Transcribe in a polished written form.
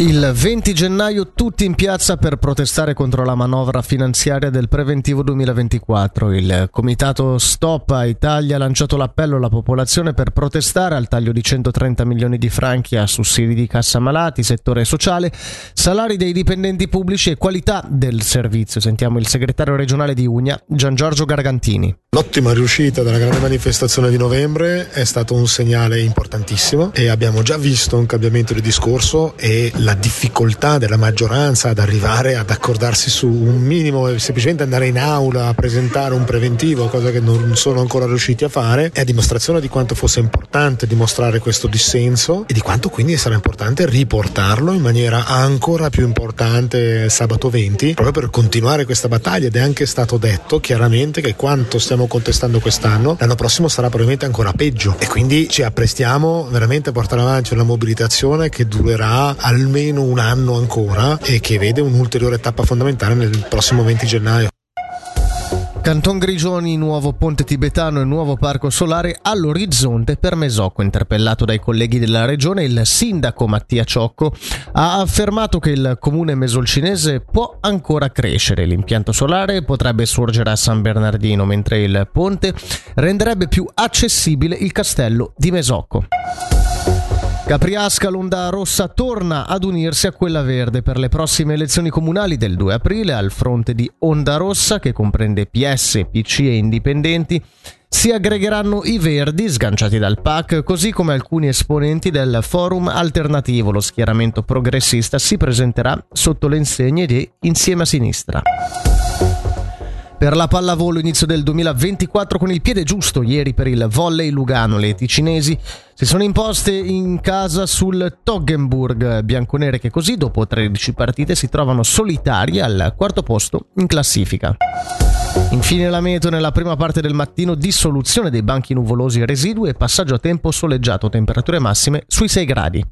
Il 20 gennaio tutti in piazza per protestare contro la manovra finanziaria del preventivo 2024. Il comitato Stop a Italia ha lanciato l'appello alla popolazione per protestare al taglio di 130 milioni di franchi a sussidi di cassa malati, settore sociale, salari dei dipendenti pubblici e qualità del servizio. Sentiamo il segretario regionale di Unia, Gian Giorgio Gargantini. L'ottima riuscita della grande manifestazione di novembre è stato un segnale importantissimo e abbiamo già visto un cambiamento di discorso e la difficoltà della maggioranza ad arrivare ad accordarsi su un minimo e semplicemente andare in aula a presentare un preventivo, cosa che non sono ancora riusciti a fare, è a dimostrazione di quanto fosse importante dimostrare questo dissenso e di quanto quindi sarà importante riportarlo in maniera ancora più importante sabato 20, proprio per continuare questa battaglia. Ed è anche stato detto chiaramente che quanto stiamo contestando quest'anno, l'anno prossimo sarà probabilmente ancora peggio e quindi ci apprestiamo veramente a portare avanti una mobilitazione che durerà almeno un anno ancora e che vede un'ulteriore tappa fondamentale nel prossimo 20 gennaio. Canton Grigioni, nuovo ponte tibetano e nuovo parco solare all'orizzonte per Mesocco. Interpellato dai colleghi della regione, il sindaco Mattia Ciocco ha affermato che il comune mesolcinese può ancora crescere. L'impianto solare potrebbe sorgere a San Bernardino, mentre il ponte renderebbe più accessibile il castello di Mesocco. Capriasca, l'onda rossa torna ad unirsi a quella verde per le prossime elezioni comunali del 2 aprile al fronte di Onda Rossa, che comprende PS, PC e indipendenti. Si aggregheranno i Verdi, sganciati dal PAC, così come alcuni esponenti del Forum Alternativo. Lo schieramento progressista si presenterà sotto le insegne di Insieme a Sinistra. Per la pallavolo inizio del 2024 con il piede giusto. Ieri per il Volley Lugano le ticinesi si sono imposte in casa sul Toggenburg bianconere, che così dopo 13 partite si trovano solitarie al quarto posto in classifica. Infine Lameto, nella prima parte del mattino dissoluzione dei banchi nuvolosi e residui e passaggio a tempo soleggiato, temperature massime sui 6 gradi.